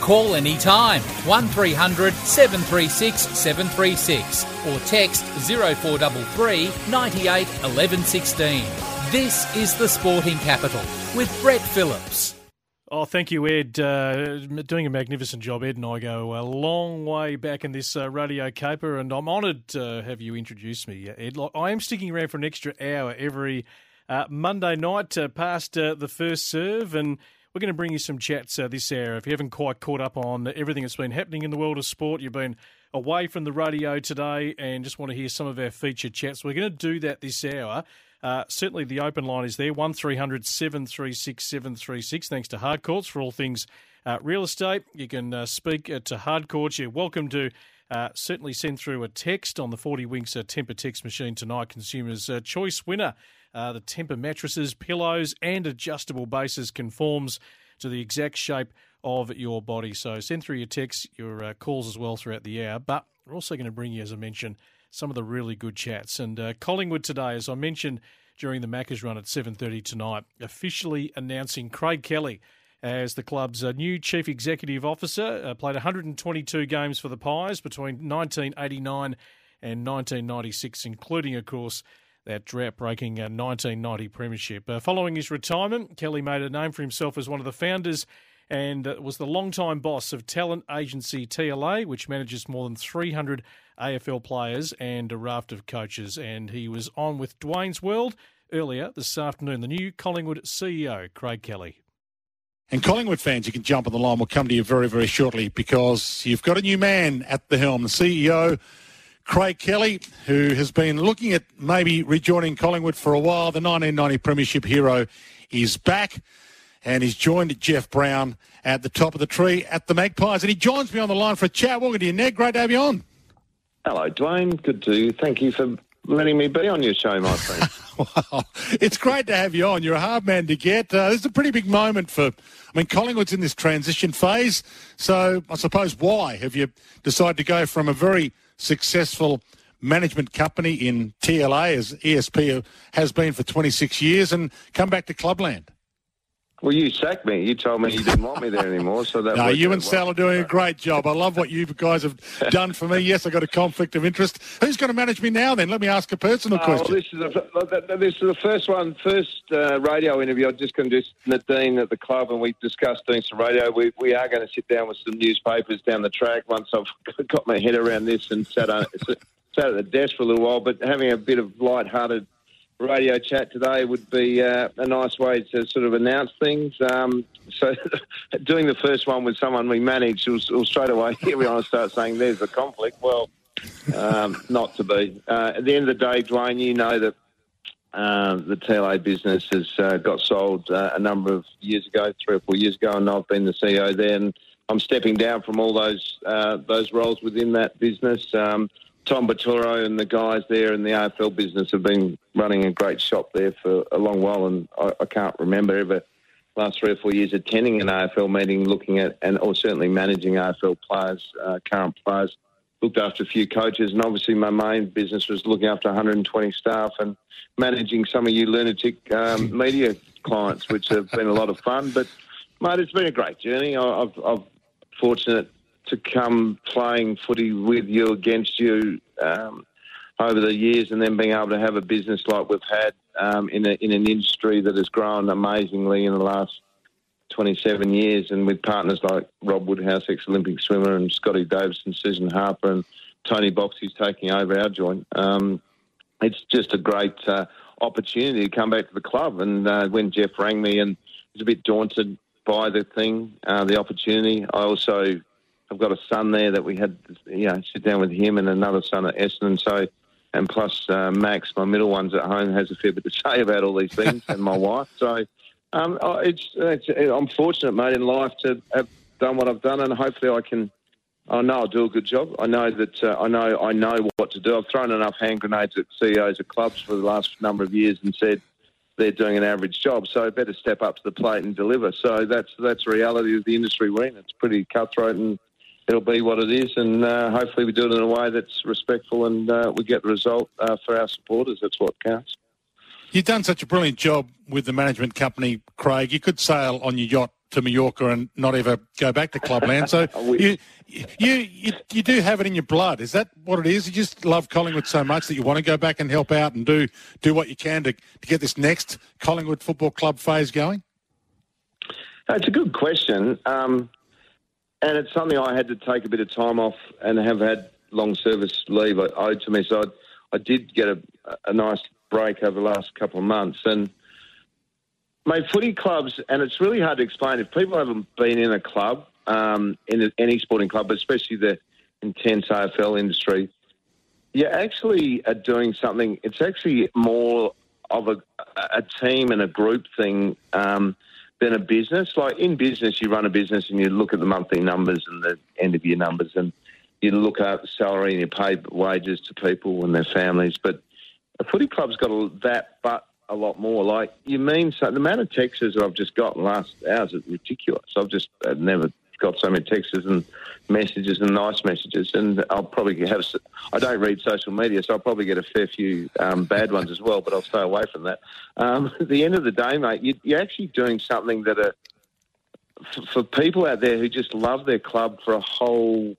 Call anytime 1300 736 736 or text 0433 98 1116. This is the Sporting Capital with Brett Phillips. Oh, thank you, Ed. Doing a magnificent job. Ed and I go a long way back in this radio caper, and I'm honoured to have you introduce me, Ed. I am sticking around for an extra hour every Monday night past the first serve, and we're going to bring you some chats this hour. If you haven't quite caught up on everything that's been happening in the world of sport, you've been away from the radio today and just want to hear some of our featured chats, we're going to do that this hour. Certainly the open line is there, 1300 736 736. Thanks to Harcourts for all things real estate. You can speak to Harcourts. You're welcome to certainly send through a text on the 40 Winks Temper Text Machine tonight. Consumers' Choice winner. The Temper mattresses, pillows and adjustable bases conforms to the exact shape of your body. So send through your texts, your calls as well throughout the hour. But we're also going to bring you, as I mentioned, some of the really good chats. And Collingwood today, as I mentioned during the Macca's run at 7:30 tonight, officially announcing Craig Kelly as the club's new Chief Executive Officer. Played 122 games for the Pies between 1989 and 1996, including, of course, that drought-breaking 1990 premiership. Following his retirement, Kelly made a name for himself as one of the founders and was the long-time boss of talent agency TLA, which manages more than 300 AFL players and a raft of coaches. And he was on with Dwayne's World earlier this afternoon, the new Collingwood CEO, Craig Kelly. And Collingwood fans, you can jump on the line. We'll come to you very, very shortly because you've got a new man at the helm, the CEO, Craig Kelly, who has been looking at maybe rejoining Collingwood for a while. The 1990 premiership hero is back, and he's joined Jeff Brown at the top of the tree at the Magpies. And he joins me on the line for a chat. Welcome to you, Ned. Great to have you on. Hello, Dwayne. Good to you. Thank you for letting me be on your show, my friend. Wow. It's great to have you on. You're a hard man to get. This is a pretty big moment for, Collingwood's in this transition phase. So I suppose why have you decided to go from a very successful management company in TLA, as ESP has been for 26 years, and come back to Clubland? Well, you sacked me. You told me you didn't want me there anymore. So that no, you and Sal are doing a great job. I love what you guys have done for me. Yes, I got a conflict of interest. Who's going to manage me now then? Let me ask a personal question. Well, this is the first radio interview. I just going to do Nadine at the club, and we discussed doing some radio. We are going to sit down with some newspapers down the track once I've got my head around this and sat at the desk for a little while. But having a bit of light-hearted radio chat today would be a nice way to sort of announce things. So doing the first one with someone we managed, it was straight away, here we want to start saying there's a conflict. Well, not to be. At the end of the day, Dwayne, you know that the TLA business has got sold a number of years ago, 3 or 4 years ago, and I've been the CEO there, and I'm stepping down from all those roles within that business. Tom Baturo and the guys there in the AFL business have been running a great shop there for a long while, and I can't remember ever last 3 or 4 years attending an AFL meeting, looking at or certainly managing AFL players, current players. Looked after a few coaches, and obviously my main business was looking after 120 staff and managing some of you lunatic media clients, which have been a lot of fun. But mate, it's been a great journey. I've fortunate to come playing footy with you, against you over the years, and then being able to have a business like we've had in an industry that has grown amazingly in the last 27 years, and with partners like Rob Woodhouse, ex-Olympic swimmer, and Scotty Davison, Susan Harper, and Tony Box, who's taking over our joint. It's just a great opportunity to come back to the club, and when Jeff rang me, and I was a bit daunted by the thing, the opportunity. I also... I've got a son there that we had, sit down with him, and another son at Essendon. So, and plus Max, my middle one's at home, has a fair bit to say about all these things, and my wife. So I'm fortunate, mate, in life to have done what I've done, and hopefully I can. I know I'll do a good job. I know that I know what to do. I've thrown enough hand grenades at CEOs of clubs for the last number of years and said they're doing an average job, so I better step up to the plate and deliver. So that's the reality of the industry we're in. It's pretty cutthroat, and it'll be what it is. And hopefully we do it in a way that's respectful, and we get the result for our supporters. That's what counts. You've done such a brilliant job with the management company, Craig. You could sail on your yacht to Mallorca and not ever go back to Clubland. So you do have it in your blood. Is that what it is? You just love Collingwood so much that you want to go back and help out and do what you can to get this next Collingwood Football Club phase going? It's a good question. And it's something I had to take a bit of time off and have had long service leave owed to me. So I did get a nice break over the last couple of months. And my footy clubs, and it's really hard to explain, if people haven't been in a club, in any sporting club, but especially the intense AFL industry, you actually are doing something. It's actually more of a team and a group thing than a business. Like in business, you run a business and you look at the monthly numbers and the end of year numbers, and you look at the salary and you pay wages to people and their families. But a footy club's got that, but a lot more. Like, you mean, so the amount of texts that I've just gotten last hours is ridiculous. I've never got so many texts and messages and nice messages, and I'll probably have. I don't read social media, so I'll probably get a fair few bad ones as well. But I'll stay away from that. At the end of the day, mate, you're actually doing something that for people out there who just love their club for a whole.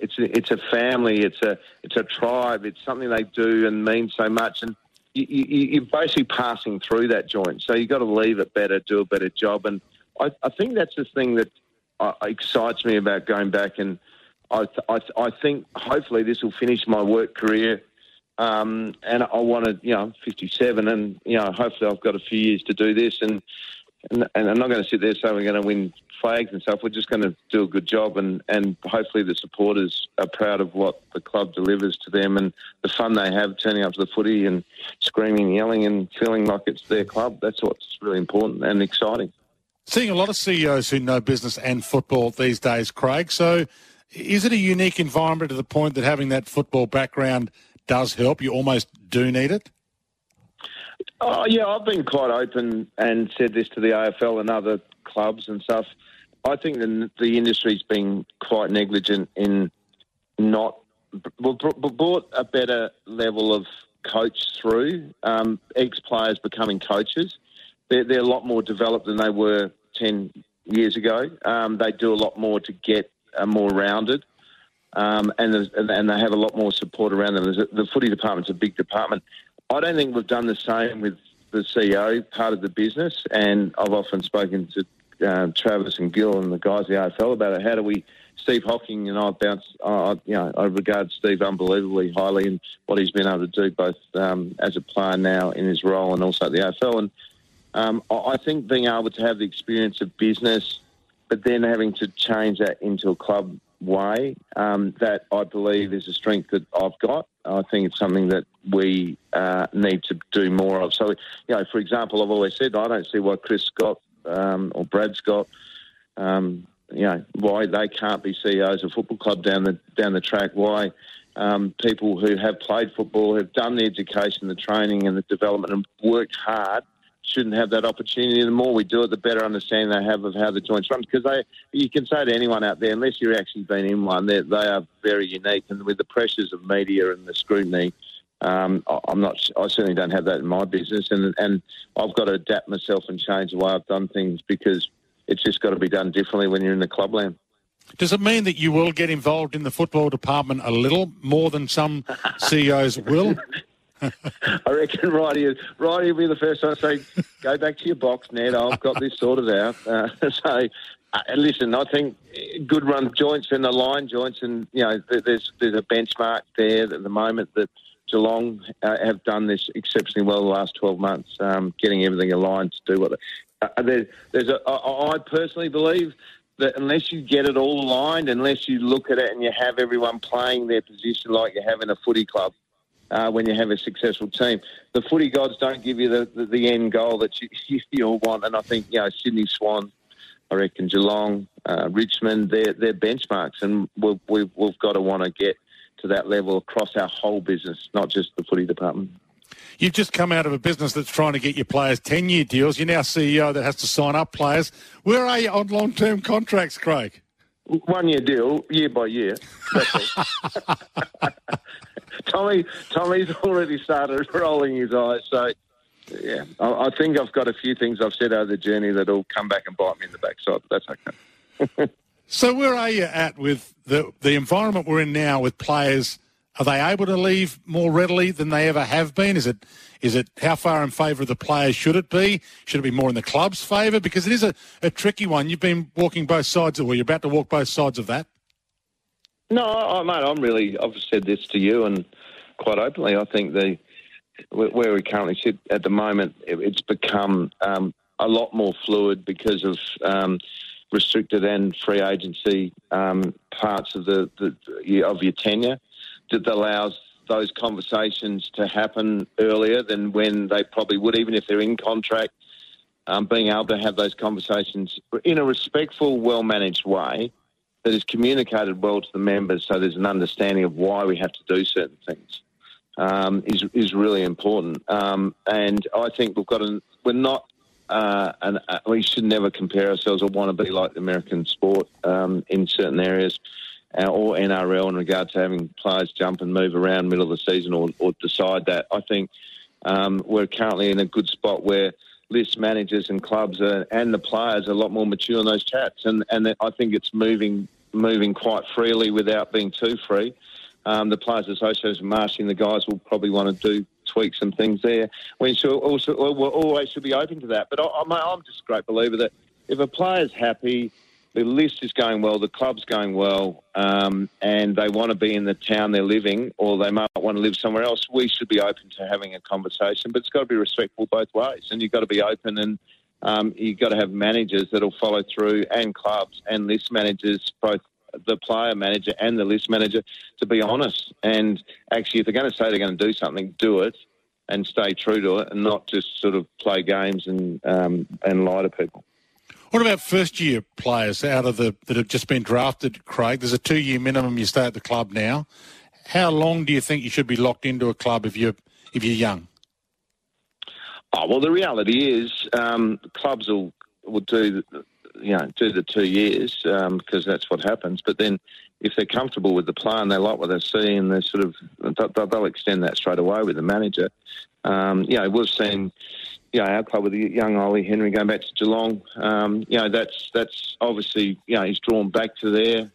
It's a family, it's a tribe, it's something they do and mean so much, and you're basically passing through that joint. So you've got to leave it better, do a better job, and I think that's the thing that excites me about going back, and I think hopefully this will finish my work career, and I want to, I'm 57, and hopefully I've got a few years to do this, and I'm not going to sit there saying we're going to win flags and stuff. We're just going to do a good job, and hopefully the supporters are proud of what the club delivers to them and the fun they have turning up to the footy and screaming, yelling and feeling like it's their club. That's what's really important and exciting. Seeing a lot of CEOs who know business and football these days, Craig. So is it a unique environment to the point that having that football background does help? You almost do need it? Oh, yeah, I've been quite open and said this to the AFL and other clubs and stuff. I think the industry's been quite negligent in not brought a better level of coach through. Ex-players becoming coaches. They're a lot more developed than they were 10 years ago. They do a lot more to get more rounded. And they have a lot more support around them. The footy department's a big department. I don't think we've done the same with the CEO part of the business, and I've often spoken to Travis and Gil and the guys at the AFL about it. How do we? Steve Hocking and I bounce. I regard Steve unbelievably highly in what he's been able to do, both as a player now in his role and also at the AFL. And I think being able to have the experience of business, but then having to change that into a club way, that I believe is a strength that I've got. I think it's something that we need to do more of. So, for example, I've always said I don't see why Chris Scott or Brad Scott, why they can't be CEOs of football club down the track. Why people who have played football, have done the education, the training, and the development, and worked hard, shouldn't have that opportunity. The more we do it, the better understanding they have of how the joints run. Because you can say to anyone out there, unless you've actually been in one, they are very unique. And with the pressures of media and the scrutiny, I certainly don't have that in my business. And I've got to adapt myself and change the way I've done things, because it's just got to be done differently when you're in the clubland. Does it mean that you will get involved in the football department a little more than some CEOs will? I reckon Righty will be the first one to say, go back to your box, Ned. I've got this sorted out. So, listen, I think good run joints and the line joints, and, there's a benchmark there at the moment that Geelong have done this exceptionally well the last 12 months, getting everything aligned to do what I personally believe that unless you get it all aligned, unless you look at it and you have everyone playing their position like you have in a footy club, when you have a successful team. The footy gods don't give you the end goal that you'll want. And I think, you know, Sydney Swans, I reckon Geelong, Richmond, they're benchmarks. And we've got to want to get to that level across our whole business, not just the footy department. You've just come out of a business that's trying to get your players 10-year deals. You're now CEO that has to sign up players. Where are you on long-term contracts, Craig? One-year deal, year by year. Tommy's already started rolling his eyes. So, yeah, I think I've got a few things I've said over the journey that'll come back and bite me in the backside, but that's okay. So where are you at with the environment we're in now with players? Are they able to leave more readily than they ever have been? Is it how far in favour of the players should it be? Should it be more in the club's favour? Because it is a tricky one. You've been walking both sides of it. Well, you're about to walk both sides of that. No, mate, I've said this to you and quite openly. I think where we currently sit at the moment, it's become a lot more fluid because of restricted and free agency parts of of your tenure. That allows those conversations to happen earlier than when they probably would, even if they're in contract, being able to have those conversations in a respectful, well-managed way that is communicated well to the members so there's an understanding of why we have to do certain things is really important. And I think we should never compare ourselves or want to be like the American sport in certain areas, or NRL in regard to having players jump and move around middle of the season or decide that. I think we're currently in a good spot where list managers and clubs and the players are a lot more mature in those chats. And I think it's moving quite freely without being too free. The Players Association marching, the guys will probably want to tweak some things there. We'll always should be open to that. But I'm just a great believer that if a player's happy, the list is going well, the club's going well, and they want to be in the town they're living or they might want to live somewhere else, we should be open to having a conversation. But it's got to be respectful both ways, and you've got to be open, and you've got to have managers that will follow through, and clubs and list managers, both the player manager and the list manager, to be honest. And actually, if they're going to say they're going to do something, do it and stay true to it and not just sort of play games and lie to people. What about first-year players that have just been drafted, Craig? There's a 2-year minimum. You stay at the club now. How long do you think you should be locked into a club if you're young? Oh, well, the reality is clubs will do the 2 years because that's what happens. But then, if they're comfortable with the player and they like what they see, and they sort of they'll extend that straight away with the manager. We've seen. Our club with the young Ollie Henry going back to Geelong, that's obviously, he's drawn back to there.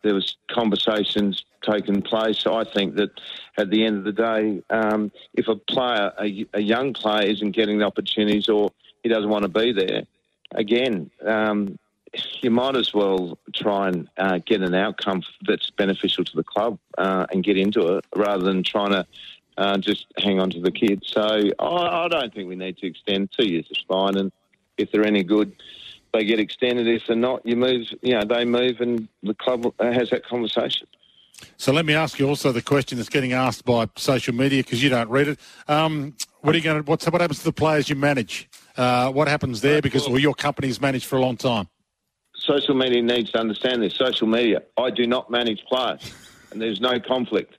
There was conversations taking place. I think that at the end of the day, if a player, a young player, isn't getting the opportunities or he doesn't want to be there, again, you might as well try and get an outcome that's beneficial to the club and get into it rather than trying to just hang on to the kids. So I don't think we need to extend. 2 years is fine, and if they're any good, they get extended. If they're not, you move. They move, and the club has that conversation. So let me ask you also the question that's getting asked by social media because you don't read it. What happens to the players you manage? What happens there? Because your company's managed for a long time. Social media needs to understand this. Social media. I do not manage players, and there's no conflict.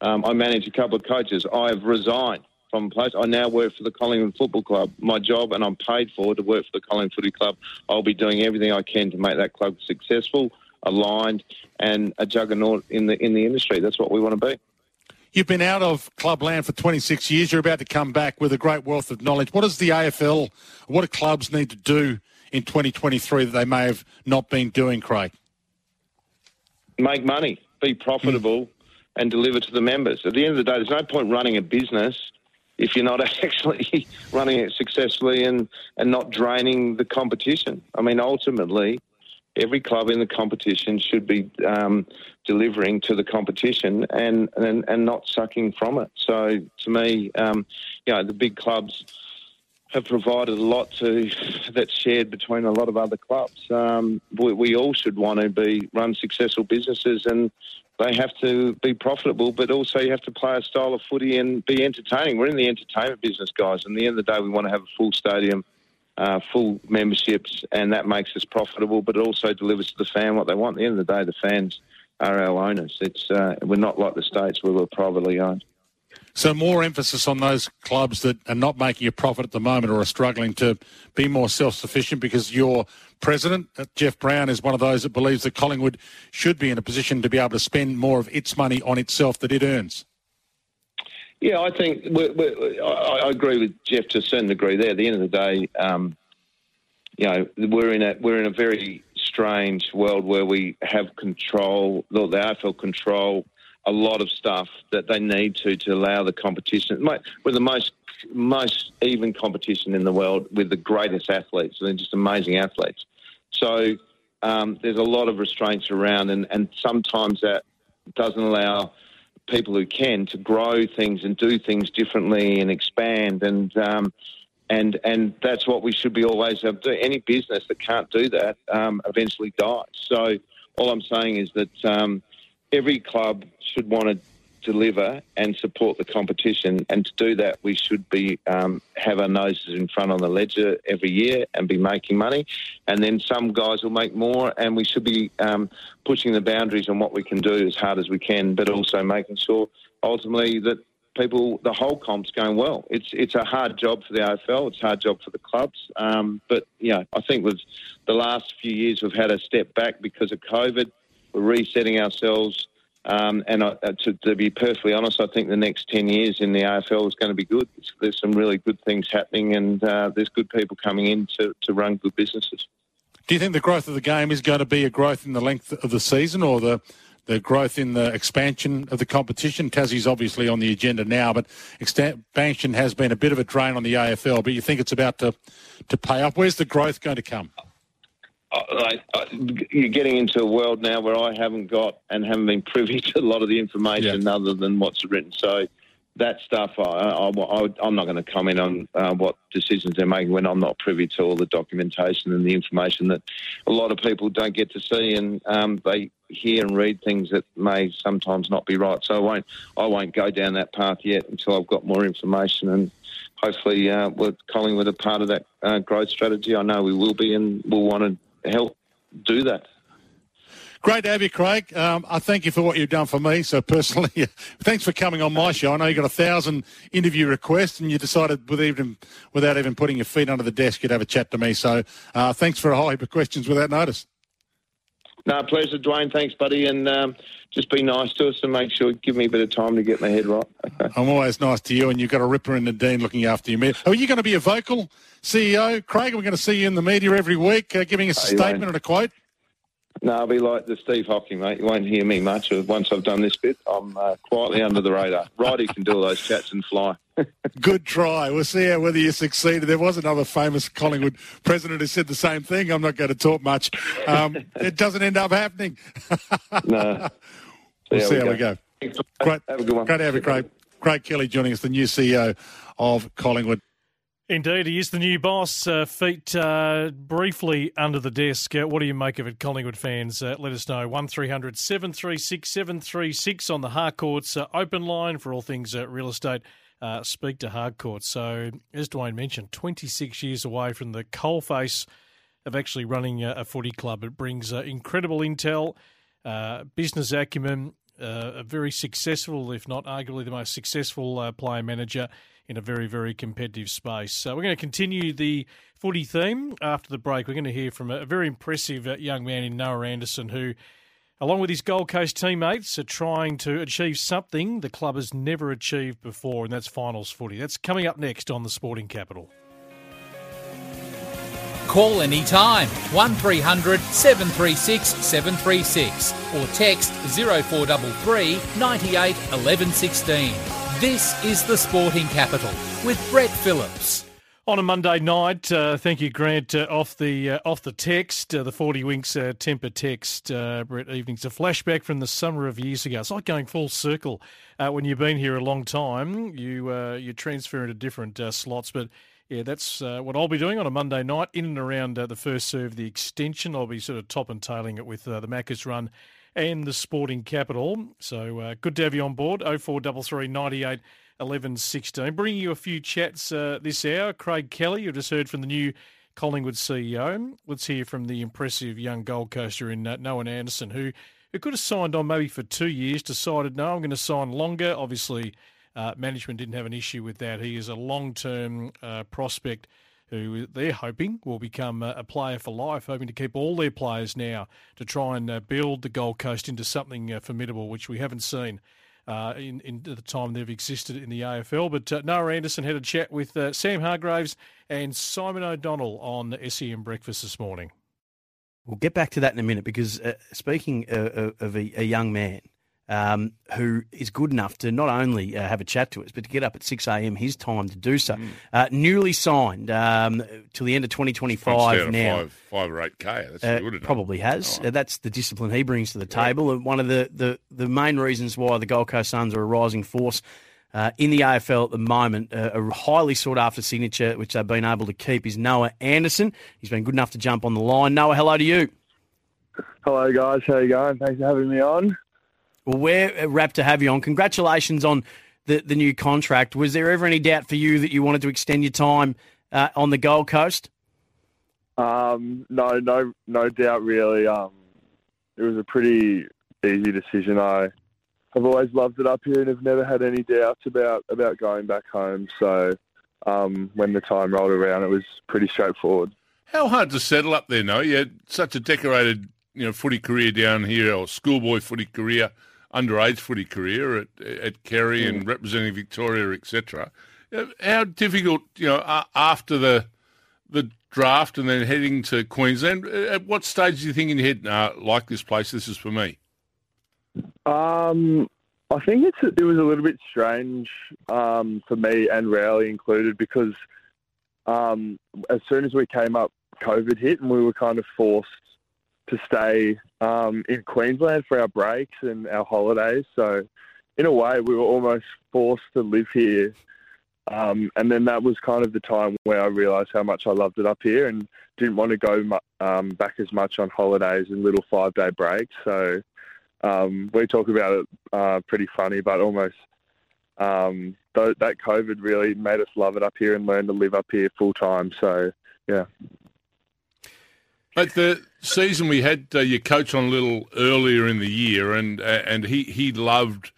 I manage a couple of coaches. I've resigned from place. I now work for the Collingwood Football Club. My job, and I'm paid for, to work for the Collingwood Footy Club. I'll be doing everything I can to make that club successful, aligned, and a juggernaut in the industry. That's what we want to be. You've been out of clubland for 26 years. You're about to come back with a great wealth of knowledge. What does the AFL, what do clubs need to do in 2023 that they may have not been doing, Craig? Make money, be profitable. And deliver to the members. At the end of the day, there's no point running a business if you're not actually running it successfully and not draining the competition. I mean, ultimately, every club in the competition should be delivering to the competition and not sucking from it. So, to me, the big clubs have provided a lot to that's shared between a lot of other clubs. We all should want to be run successful businesses, and they have to be profitable, but also you have to play a style of footy and be entertaining. We're in the entertainment business, guys. And at the end of the day, we want to have a full stadium, full memberships, and that makes us profitable, but it also delivers to the fan what they want. At the end of the day, the fans are our owners. We're not like the States where we're privately owned. So more emphasis on those clubs that are not making a profit at the moment or are struggling to be more self-sufficient, because your president, Jeff Brown, is one of those that believes that Collingwood should be in a position to be able to spend more of its money on itself that it earns. Yeah, I think I agree with Jeff to a certain degree there. At the end of the day, we're in a very strange world where we have control, the AFL control a lot of stuff that they need to allow the competition. We're the most even competition in the world with the greatest athletes. They're just amazing athletes. So there's a lot of restraints around, and sometimes that doesn't allow people who can to grow things and do things differently and expand. And that's what we should be always have to do. Any business that can't do that eventually dies. So all I'm saying is that every club should want to deliver and support the competition, and to do that, we should be have our noses in front on the ledger every year and be making money. And then some guys will make more, and we should be pushing the boundaries on what we can do as hard as we can, but also making sure ultimately that people, the whole comp's going well. It's a hard job for the AFL. It's a hard job for the clubs. But I think with the last few years we've had a step back because of COVID. We're resetting ourselves. To be perfectly honest, I think the next 10 years in the AFL is going to be good. There's some really good things happening, and there's good people coming in to run good businesses. Do you think the growth of the game is going to be a growth in the length of the season, or the growth in the expansion of the competition? Tassie's obviously on the agenda now, but expansion has been a bit of a drain on the AFL, but you think it's about to pay up. Where's the growth going to come? You're getting into a world now where I haven't got and haven't been privy to a lot of the information other than what's written. So that stuff, I'm not going to comment on what decisions they're making when I'm not privy to all the documentation and the information that a lot of people don't get to see, and they hear and read things that may sometimes not be right. So I won't go down that path yet until I've got more information, and hopefully with Collingwood a part of that growth strategy. I know we will be, and we'll want to help do that. Great to have you, Craig. I thank you for what you've done for me. So personally, thanks for coming on my show. I know you got 1,000 interview requests, and you decided without even putting your feet under the desk, you'd have a chat to me. So thanks for a whole heap of questions without notice. No, pleasure, Dwayne. Thanks, buddy. And just be nice to us and make sure you give me a bit of time to get my head right. I'm always nice to you, and you've got a ripper in the Dean looking after you, mate. Are you going to be a vocal CEO, Craig? Are we going to see you in the media every week giving us a statement and a quote? No, I'll be like the Steve Hocking, mate. You won't hear me much once I've done this bit. I'm quietly under the radar. Righty can do all those chats and fly. Good try. We'll see whether you succeeded. There was another famous Collingwood president who said the same thing. I'm not going to talk much. It doesn't end up happening. No. We'll see how we go. Great. Have a good one. Great to have you, Craig. Craig Kelly joining us, the new CEO of Collingwood. Indeed, he is the new boss. Feet briefly under the desk. What do you make of it, Collingwood fans? Let us know. 1300 736 736 on the Harcourts open line for all things real estate. Speak to Harcourts. So, as Dwayne mentioned, 26 years away from the coalface of actually running a footy club. It brings incredible intel, business acumen, a very successful, if not arguably the most successful player manager in a very, very competitive space. So we're going to continue the footy theme after the break. We're going to hear from a very impressive young man in Noah Anderson who, along with his Gold Coast teammates, are trying to achieve something the club has never achieved before, and that's finals footy. That's coming up next on the Sporting Capital. Call anytime, 1300 736 736 or text 0433 98 1116. This is the Sporting Capital with Brett Phillips. On a Monday night, thank you, Grant, off the text, the 40 Winks temper text, Brett Evenings, a flashback from the summer of years ago. It's like going full circle when you've been here a long time. You transfer into different slots, but yeah, that's what I'll be doing on a Monday night in and around the first serve, the extension. I'll be sort of top and tailing it with the Macca's Run and the Sporting Capital. So good to have you on board. 0433 98 11 16. Bringing you a few chats this hour. Craig Kelly, you just heard from the new Collingwood CEO. Let's hear from the impressive young Gold Coaster in Noah Anderson, who could have signed on maybe for 2 years, decided, no, I'm going to sign longer. Obviously, management didn't have an issue with that. He is a long-term prospect who they're hoping will become a player for life, hoping to keep all their players now to try and build the Gold Coast into something formidable, which we haven't seen in the time they've existed in the AFL. But Noah Anderson had a chat with Sam Hargraves and Simon O'Donnell on SEM Breakfast this morning. We'll get back to that in a minute because speaking of a young man who is good enough to not only have a chat to us, but to get up at 6 a.m. his time to do so. Newly signed till the end of 2025 now. Five or 8K. That's what he would have done. Probably has. Right. That's the discipline he brings to the table. And one of the main reasons why the Gold Coast Suns are a rising force in the AFL at the moment, a highly sought-after signature, which they've been able to keep, is Noah Anderson. He's been good enough to jump on the line. Noah, hello to you. Hello, guys. How you going? Thanks for having me on. Well, we're rapt to have you on. Congratulations on the new contract. Was there ever any doubt for you that you wanted to extend your time on the Gold Coast? No doubt, really. It was a pretty easy decision. I've always loved it up here and have never had any doubts about going back home. So when the time rolled around, it was pretty straightforward. How hard to settle up there, Noah? You had such a decorated footy career down here, or schoolboy footy career, underage footy career at Kerry and representing Victoria, etc. How difficult, after the draft and then heading to Queensland, at what stage do you think in your head, like this place, this is for me? I think it was a little bit strange for me and Rowley included because as soon as we came up, COVID hit and we were kind of forced to stay in Queensland for our breaks and our holidays. So in a way, we were almost forced to live here. And then that was kind of the time where I realised how much I loved it up here and didn't want to go back as much on holidays and little 5-day breaks. So... we talk about it pretty funny, but almost that COVID really made us love it up here and learn to live up here full time. So, yeah. But the season we had your coach on a little earlier in the year, and he loved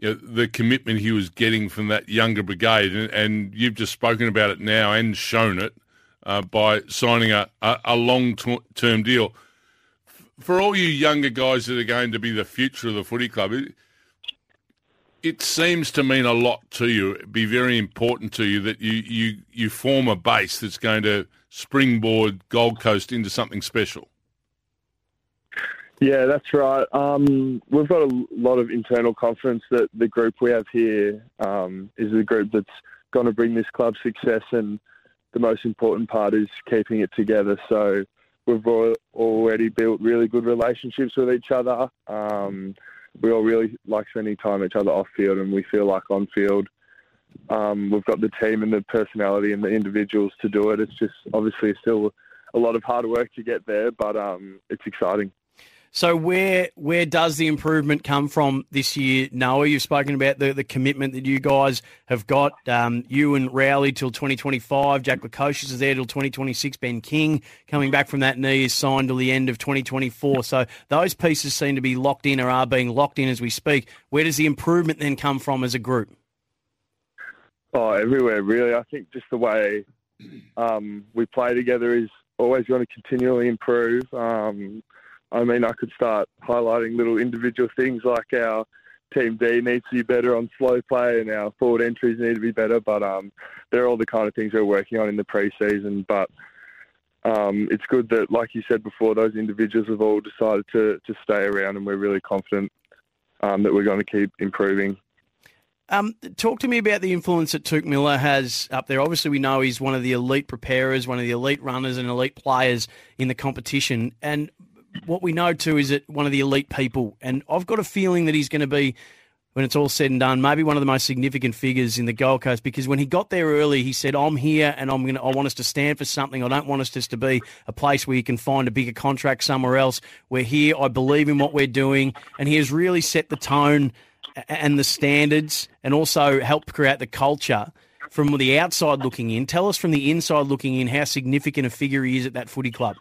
the commitment he was getting from that younger brigade, and you've just spoken about it now and shown it by signing a long-term deal. For all you younger guys that are going to be the future of the footy club, it seems to mean a lot to you. It'd be very important to you that you form a base that's going to springboard Gold Coast into something special. Yeah, that's right. We've got a lot of internal confidence that the group we have here is the group that's going to bring this club success, and the most important part is keeping it together. So we've already built really good relationships with each other. We all really like spending time with each other off field, and we feel like on field we've got the team and the personality and the individuals to do it. It's just obviously still a lot of hard work to get there, but it's exciting. So where does the improvement come from this year, Noah? You've spoken about the commitment that you guys have got. You and Rowley till 2025. Jack Lukosius is there till 2026. Ben King coming back from that knee is signed till the end of 2024. So those pieces seem to be locked in or are being locked in as we speak. Where does the improvement then come from as a group? Oh, everywhere, really. I think just the way we play together is always going to continually improve. I mean, I could start highlighting little individual things like our Team D needs to be better on slow play and our forward entries need to be better, but they're all the kind of things we're working on in the pre-season. But it's good that, like you said before, those individuals have all decided to stay around, and we're really confident that we're going to keep improving. Talk to me about the influence that Tuke Miller has up there. Obviously, we know he's one of the elite preparers, one of the elite runners and elite players in the competition, and what we know, too, is that one of the elite people. And I've got a feeling that he's going to be when it's all said and done, maybe one of the most significant figures in the Gold Coast, because when he got there early, he said, I'm here and I want us to stand for something. I don't want us just to be a place where you can find a bigger contract somewhere else. We're here. I believe in what we're doing. And he has really set the tone and the standards and also helped create the culture from the outside looking in. Tell us from the inside looking in how significant a figure he is at that footy club.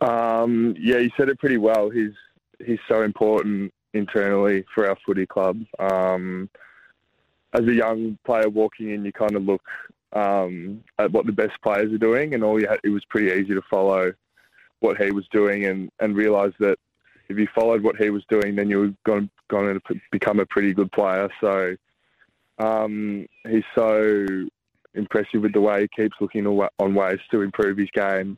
Yeah, you said it pretty well. He's so important internally for our footy club. As a young player walking in, you kind of look at what the best players are doing, and it was pretty easy to follow what he was doing and realise that if you followed what he was doing, then you were going to become a pretty good player. So he's so impressive with the way he keeps looking on ways to improve his game.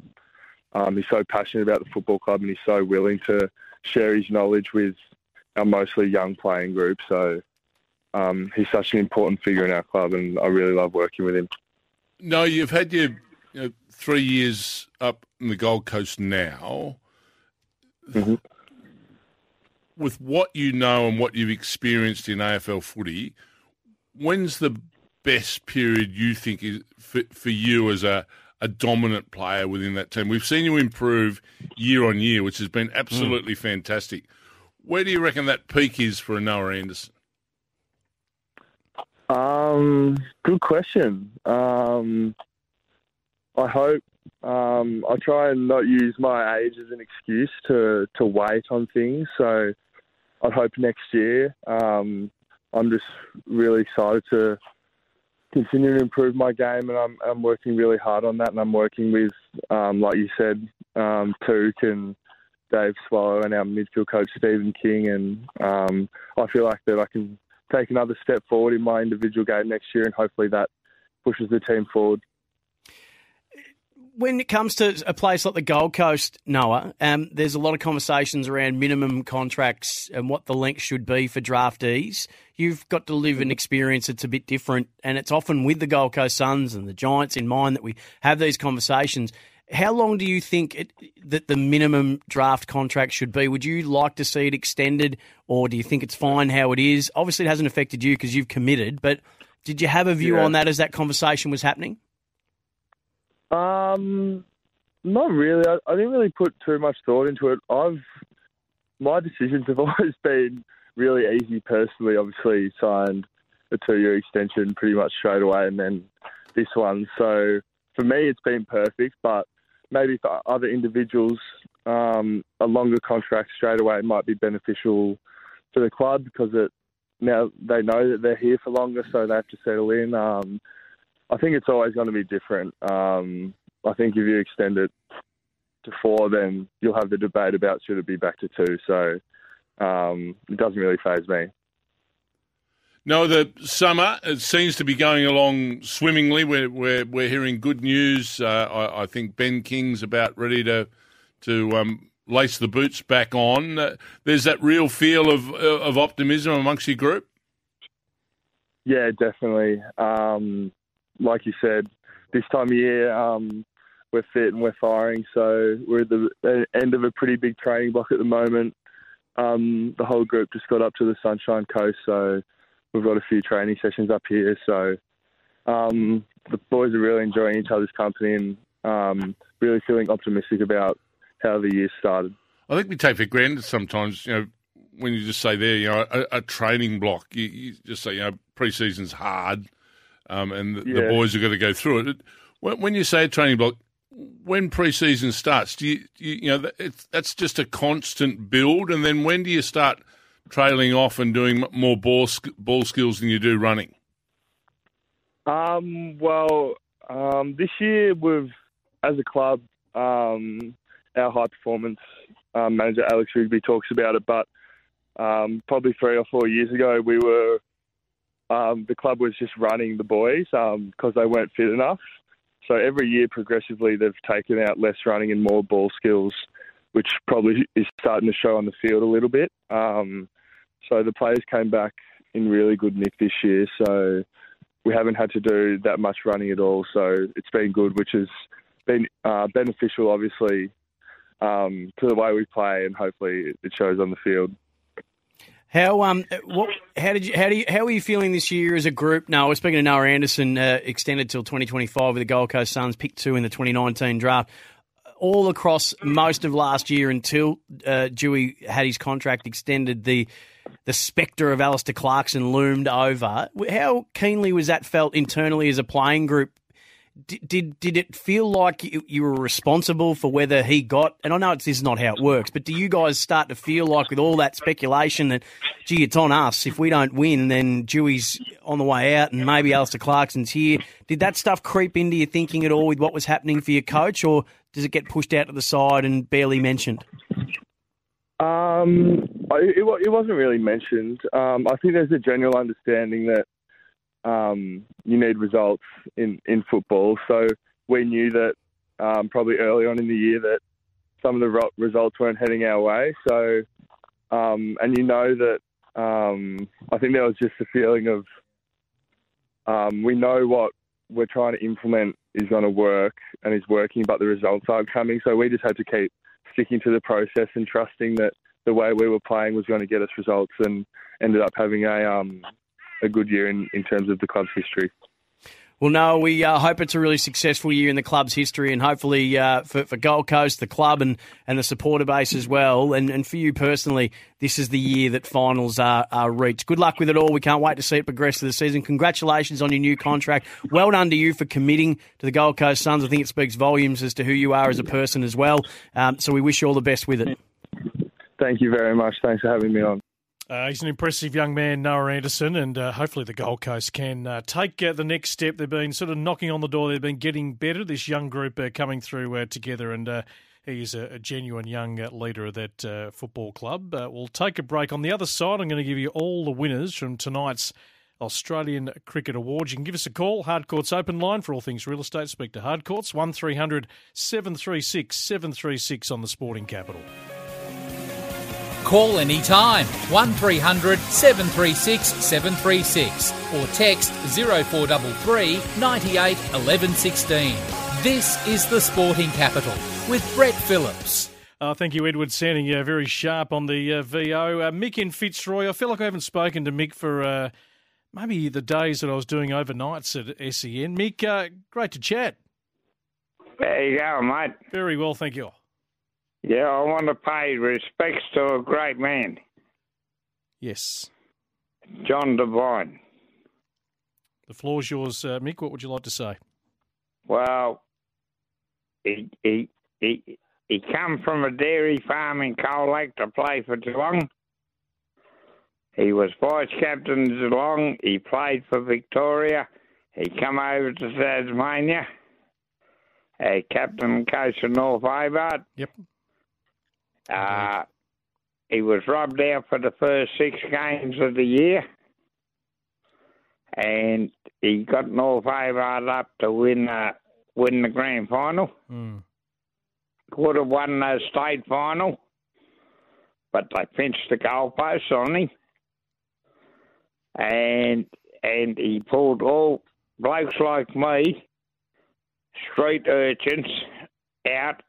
He's so passionate about the football club, and he's so willing to share his knowledge with our mostly young playing group. So he's such an important figure in our club, and I really love working with him. No, you've had your 3 years up in the Gold Coast now. Mm-hmm. With what you know and what you've experienced in AFL footy, when's the best period you think is for you as a dominant player within that team? We've seen you improve year on year, which has been absolutely fantastic. Where do you reckon that peak is for Noah Anderson? Good question. I hope I try and not use my age as an excuse to wait on things. So I hope next year. I'm just really excited to continue to improve my game, and I'm working really hard on that. And I'm working with, like you said, Took and Dave Swallow and our midfield coach Stephen King, and I feel like that I can take another step forward in my individual game next year, and hopefully that pushes the team forward. When it comes to a place like the Gold Coast, Noah, there's a lot of conversations around minimum contracts and what the length should be for draftees. You've got to live an experience that's a bit different, and it's often with the Gold Coast Suns and the Giants in mind that we have these conversations. How long do you think that the minimum draft contract should be? Would you like to see it extended, or do you think it's fine how it is? Obviously, it hasn't affected you because you've committed, but did you have a view on that as that conversation was happening? Not really. I didn't really put too much thought into it. My decisions have always been really easy personally. Obviously, signed a 2-year extension pretty much straight away, and then this one. So for me, it's been perfect, but maybe for other individuals, a longer contract straight away might be beneficial for the club because now they know that they're here for longer, so they have to settle in. I think it's always going to be different. I think if you extend it to 4, then you'll have the debate about should it be back to 2. So it doesn't really faze me. No, the summer, it seems to be going along swimmingly. We're hearing good news. I think Ben King's about ready to lace the boots back on. There's that real feel of optimism amongst your group? Yeah, definitely. Like you said, this time of year, we're fit and we're firing. So we're at the end of a pretty big training block at the moment. The whole group just got up to the Sunshine Coast, so we've got a few training sessions up here, so the boys are really enjoying each other's company and really feeling optimistic about how the year started. I think we take for granted sometimes, when you just say a training block, you just say, pre-season's hard and the boys are going to go through it. When you say a training block, when pre-season starts, do you that's just a constant build, and then when do you start trailing off and doing more ball skills than you do running? This year we've, as a club, our high performance manager Alex Rigby talks about it, but probably 3 or 4 years ago we were the club was just running the boys because they weren't fit enough. So every year progressively they've taken out less running and more ball skills, which probably is starting to show on the field a little bit. So the players came back in really good nick this year. So we haven't had to do that much running at all. So it's been good, which has been beneficial, obviously, to the way we play, and hopefully it shows on the field. How are you feeling this year as a group? Now, we're speaking to Noah Anderson, extended till 2025 with the Gold Coast Suns, picked 2 in the 2019 draft. All across most of last year until Dewey had his contract extended, the spectre of Alistair Clarkson loomed over. How keenly was that felt internally as a playing group? Did it feel like you were responsible for whether he got, and I know this is not how it works, but do you guys start to feel like with all that speculation that, gee, it's on us. If we don't win, then Dewey's on the way out and maybe Alistair Clarkson's here. Did that stuff creep into your thinking at all with what was happening for your coach, or does it get pushed out to the side and barely mentioned? It wasn't really mentioned. I think there's a general understanding that you need results in football. So we knew that probably early on in the year that some of the results weren't heading our way. So, and you know that I think there was just a feeling of we know what we're trying to implement is going to work and is working, but the results aren't coming. So we just had to keep sticking to the process and trusting that the way we were playing was going to get us results, and ended up having a good year in terms of the club's history. Well, no, we hope it's a really successful year in the club's history, and hopefully for Gold Coast, the club, and the supporter base as well, and for you personally, this is the year that finals are reached. Good luck with it all. We can't wait to see it progress through the season. Congratulations on your new contract. Well done to you for committing to the Gold Coast Suns. I think it speaks volumes as to who you are as a person as well. So we wish you all the best with it. Thank you very much. Thanks for having me on. He's an impressive young man, Noah Anderson, and hopefully the Gold Coast can take the next step. They've been sort of knocking on the door. They've been getting better, this young group coming through together, and he is a genuine young leader of that football club. We'll take a break. On the other side, I'm going to give you all the winners from tonight's Australian Cricket Awards. You can give us a call, Harcourts open line for all things real estate. Speak to Harcourts, 1300 736 736 on the Sporting Capital. Call anytime, 1300 736 736 or text 0433 98 1116. This is the Sporting Capital with Brett Phillips. Thank you, Edward. Sounding very sharp on the VO. Mick in Fitzroy. I feel like I haven't spoken to Mick for maybe the days that I was doing overnights at SEN. Mick, great to chat. There you go, mate. Very well, thank you. Yeah, I want to pay respects to a great man. Yes. John Devine. The floor's yours, Mick. What would you like to say? Well, he come from a dairy farm in Colac to play for Geelong. He was vice captain of Geelong. He played for Victoria. He come over to Tasmania. Captain and coach of North Hobart. Yep. He was rubbed out for the first 6 games of the year, and he got North Hobart up to win the grand final. Could have won the state final, but they pinched the goalposts on him, and he pulled all blokes like me, street urchins, out.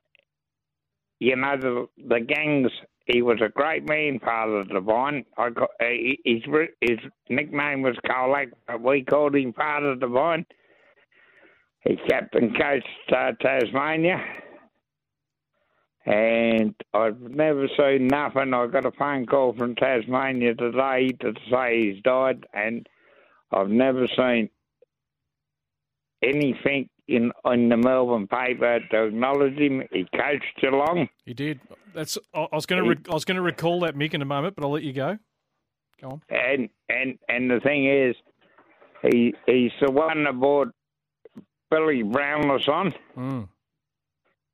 You know, the gangs, he was a great man, Father Devine. His nickname was Colac, but we called him Father Devine. He captain coached Tasmania. And I've never seen nothing. I got a phone call from Tasmania today to say he's died, and I've never seen anything in the Melbourne paper to acknowledge him. He coached Geelong. He did. That's. I was going to recall that, Mick, in a moment, but I'll let you go. Go on. And the thing is, he's the one that brought Billy Brownless on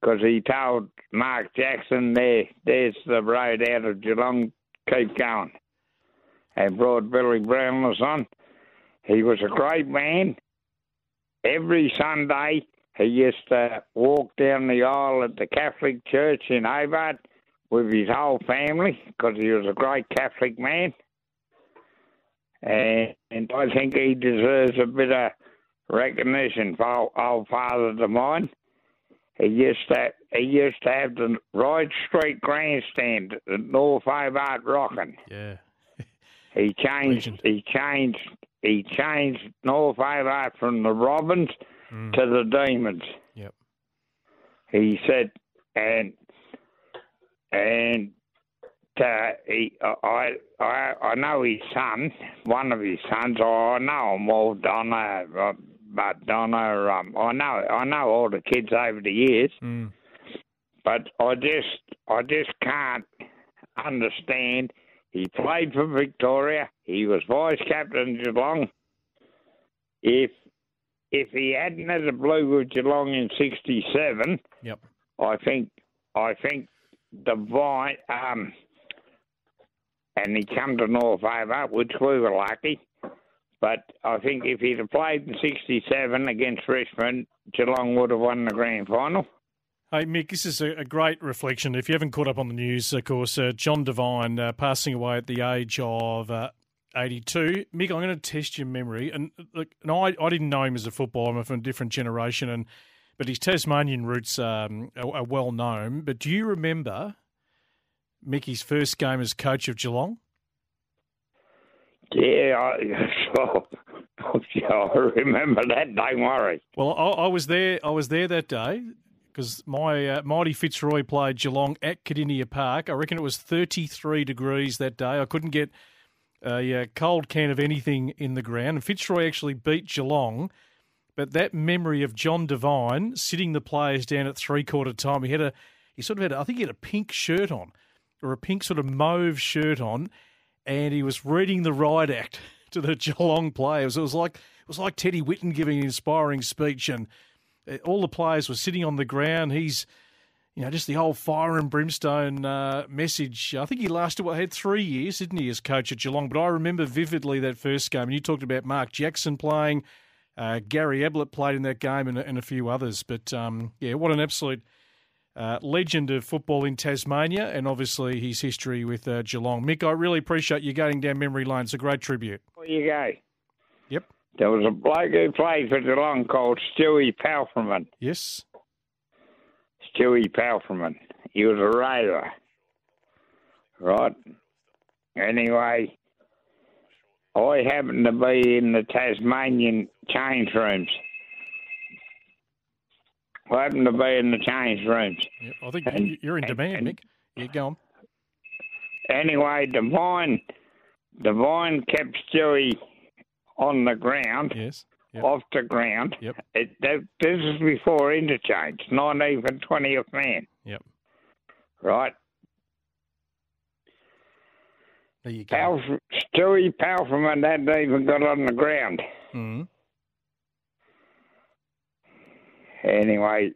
because he told Mark Jackson, "There's the road out of Geelong. Keep going." And brought Billy Brownless on. He was a great man. Every Sunday, he used to walk down the aisle at the Catholic Church in Hobart with his whole family because he was a great Catholic man. And I think he deserves a bit of recognition for old Father Devine. He used to have the Ride Street grandstand at North Hobart rocking. Yeah. He changed North Hobart from the Robins to the Demons. Yep. He said, I know his son, one of his sons. I know them all, Donna, but Donna, I know all the kids over the years. Mm. But I just can't understand. He played for Victoria. He was vice captain of Geelong. If he hadn't had a blue with Geelong in '67, yep. I think Devine, and he come to North Hobart, which we were lucky. But I think if he'd have played in '67 against Richmond, Geelong would have won the grand final. Hey, Mick, this is a great reflection. If you haven't caught up on the news, of course, John Devine passing away at the age of 82. Mick, I'm going to test your memory. And I didn't know him as a footballer. I'm from a different generation. But his Tasmanian roots are well known. But do you remember Mickey's first game as coach of Geelong? Yeah, I remember that. Don't worry. Well, I was there. I was there that day. Because my mighty Fitzroy played Geelong at Cadinia Park. I reckon it was 33 degrees that day. I couldn't get a cold can of anything in the ground. And Fitzroy actually beat Geelong. But that memory of John Devine sitting the players down at three-quarter time, I think he had a pink shirt on, or a pink sort of mauve shirt on, and he was reading the riot act to the Geelong players. It was like Teddy Whitten giving an inspiring speech, and all the players were sitting on the ground. He's, just the old fire and brimstone message. I think he had 3 years, didn't he, as coach at Geelong? But I remember vividly that first game. And you talked about Mark Jackson playing. Gary Ablett played in that game and a few others. But, what an absolute legend of football in Tasmania, and obviously his history with Geelong. Mick, I really appreciate you going down memory lane. It's a great tribute. There you go. Yep. There was a bloke who played for Geelong called Stewie Palferman. Yes. Stewie Palferman. He was a raider. Right. Anyway, I happened to be in the Tasmanian change rooms. Yep, I think you're in demand, Mick. Yeah, go on. Anyway, Devine kept Stewie on the ground, yes, yep. Off the ground. Yep. This is before interchange, not even 20th man. Yep. Right. There you go. Stewie Palferman hadn't even got on the ground. Mm-hmm. Anyway,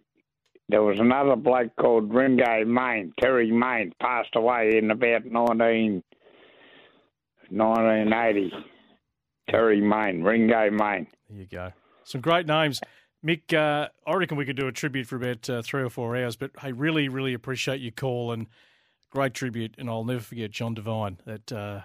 there was another bloke called Ringo Main. Terry Main passed away in about 1980. Terry Main, Ringo Main. There you go. Some great names. Mick, I reckon we could do a tribute for about 3 or 4 hours, but hey, really, really appreciate your call and great tribute, and I'll never forget John Devine, that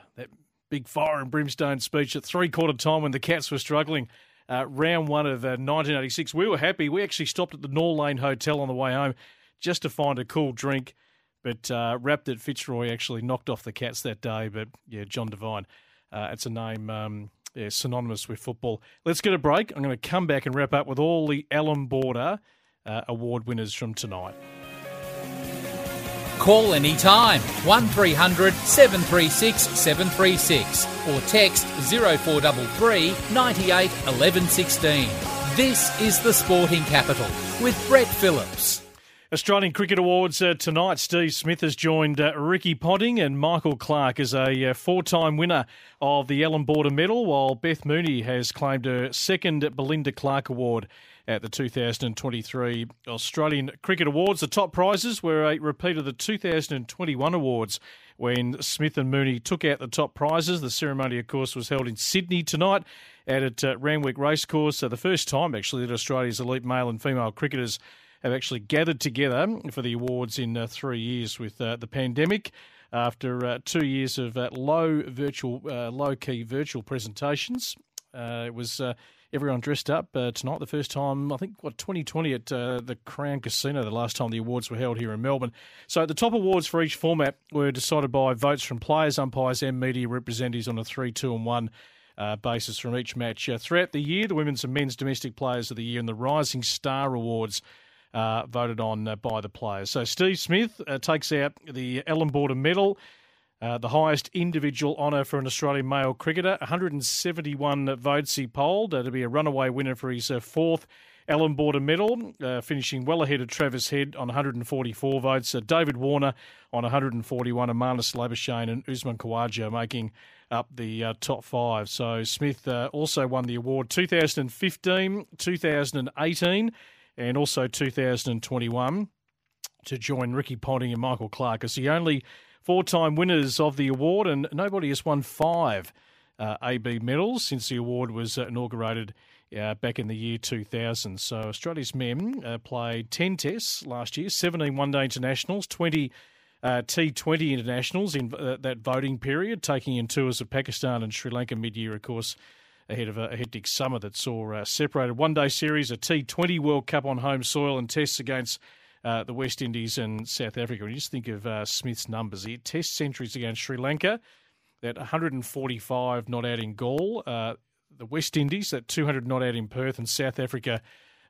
big fire and brimstone speech at three-quarter time when the Cats were struggling. Round one of 1986. We were happy. We actually stopped at the Norlane Hotel on the way home just to find a cool drink, but Rapt at Fitzroy actually knocked off the Cats that day. But, yeah, John Devine, it's a name... synonymous with football. Let's get a break. I'm going to come back and wrap up with all the Allan Border award winners from tonight. Call anytime 1300 736 736 or text 0433 98 1116. This is the Sporting Capital with Brett Phillips. Australian Cricket Awards tonight. Steve Smith has joined Ricky Ponting and Michael Clarke as a four-time winner of the Allan Border Medal, while Beth Mooney has claimed her second Belinda Clark Award at the 2023 Australian Cricket Awards. The top prizes were a repeat of the 2021 awards when Smith and Mooney took out the top prizes. The ceremony, of course, was held in Sydney tonight at Randwick Racecourse. So the first time, actually, that Australia's elite male and female cricketers have actually gathered together for the awards in 3 years with the pandemic. After 2 years of low-key virtual presentations, it was everyone dressed up tonight. The first time, I think, 2020 at the Crown Casino, the last time the awards were held here in Melbourne. So the top awards for each format were decided by votes from players, umpires and media representatives on a 3, 2 and 1 basis from each match. Throughout the year, the Women's and Men's Domestic Players of the Year and the Rising Star Awards voted on by the players. So Steve Smith takes out the Allan Border Medal, the highest individual honour for an Australian male cricketer. 171 votes he polled to be a runaway winner for his fourth Allan Border Medal, finishing well ahead of Travis Head on 144 votes, David Warner on 141, and Marnus Labuschagne and Usman Khawaja making up the top five. So Smith also won the award 2015, 2018 and also 2021 to join Ricky Ponting and Michael Clarke as the only four-time winners of the award, and nobody has won 5 AB medals since the award was inaugurated back in the year 2000. So Australia's men played 10 tests last year, 17 one-day internationals, 20 T20 internationals in that voting period, taking in tours of Pakistan and Sri Lanka mid-year, of course, ahead of a hectic summer that saw separated one-day series, a T20 World Cup on home soil and tests against the West Indies and South Africa. And you just think of Smith's numbers here. Test centuries against Sri Lanka, that 145 not out in Gaul, the West Indies, that 200 not out in Perth, and South Africa,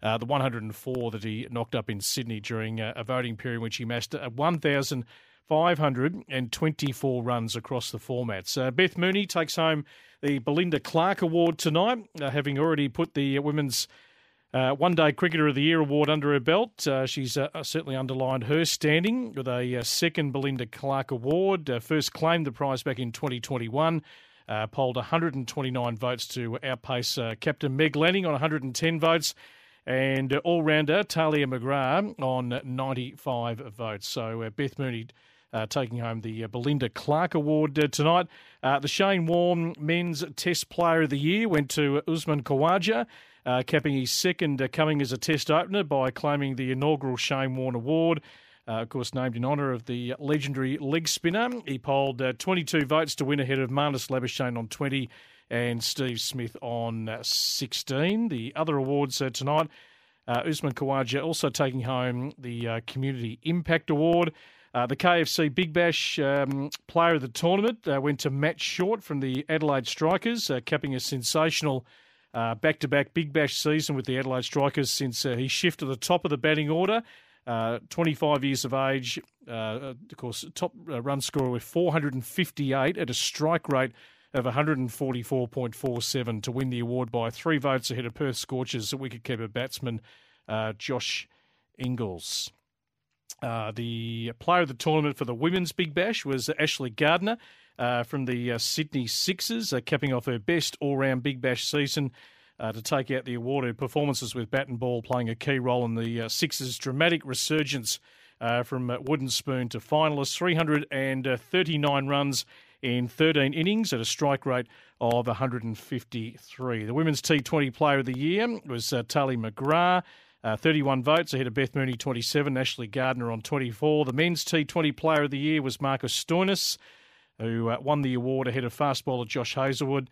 the 104 that he knocked up in Sydney during a voting period which he amassed 1,524 runs across the formats. Beth Mooney takes home the Belinda Clark Award tonight, having already put the Women's One-Day Cricketer of the Year award under her belt. She's certainly underlined her standing with a second Belinda Clark Award. First claimed the prize back in 2021. Polled 129 votes to outpace Captain Meg Lanning on 110 votes, and all-rounder Talia McGrath on 95 votes. So Beth Mooney taking home the Belinda Clark Award tonight. The Shane Warne Men's Test Player of the Year went to Usman Khawaja, capping his second coming as a test opener by claiming the inaugural Shane Warne Award. Of course, named in honour of the legendary leg spinner. He polled 22 votes to win ahead of Marnus Labuschagne on 20 and Steve Smith on 16. The other awards tonight, Usman Khawaja also taking home the Community Impact Award. The KFC Big Bash Player of the Tournament went to Matt Short from the Adelaide Strikers, capping a sensational back-to-back Big Bash season with the Adelaide Strikers since he shifted to the top of the batting order. 25 years of age, of course, top run scorer with 458 at a strike rate of 144.47 to win the award by 3 votes ahead of Perth Scorchers wicketkeeper batsman Josh Ingles. The player of the tournament for the Women's Big Bash was Ashley Gardner from the Sydney Sixers, capping off her best all-round Big Bash season to take out the award. Her performances with bat and ball playing a key role in the Sixers' dramatic resurgence from wooden spoon to finalists. 339 runs in 13 innings at a strike rate of 153. The Women's T20 Player of the Year was Talia McGrath, 31 votes ahead of Beth Mooney, 27, Ashley Gardner on 24. The Men's T20 Player of the Year was Marcus Stoinis, who won the award ahead of fast bowler Josh Hazlewood,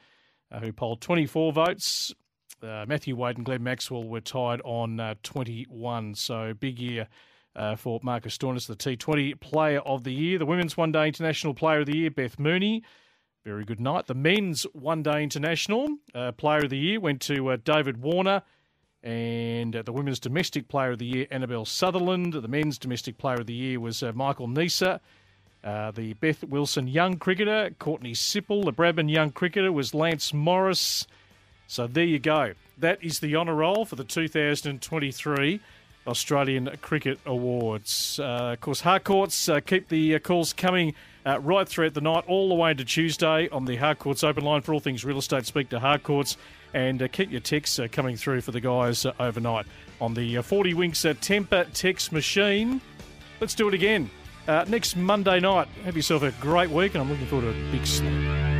who polled 24 votes. Matthew Wade and Glenn Maxwell were tied on 21. So big year for Marcus Stoinis, the T20 Player of the Year. The Women's One Day International Player of the Year, Beth Mooney. Very good night. The Men's One Day International Player of the Year went to David Warner. And the Women's Domestic Player of the Year, Annabelle Sutherland. The Men's Domestic Player of the Year was Michael Nisa. The Beth Wilson Young Cricketer, Courtney Sipple. The Bradman Young Cricketer was Lance Morris. So there you go. That is the honour roll for the 2023 Australian Cricket Awards. Of course, Harcourts keep the calls coming right throughout the night, all the way into Tuesday on the Harcourts Open Line. For all things real estate, speak to Harcourts, and keep your texts coming through for the guys overnight on the 40 Winks Temper Text Machine. Let's do it again next Monday night. Have yourself a great week, and I'm looking forward to a big sleep.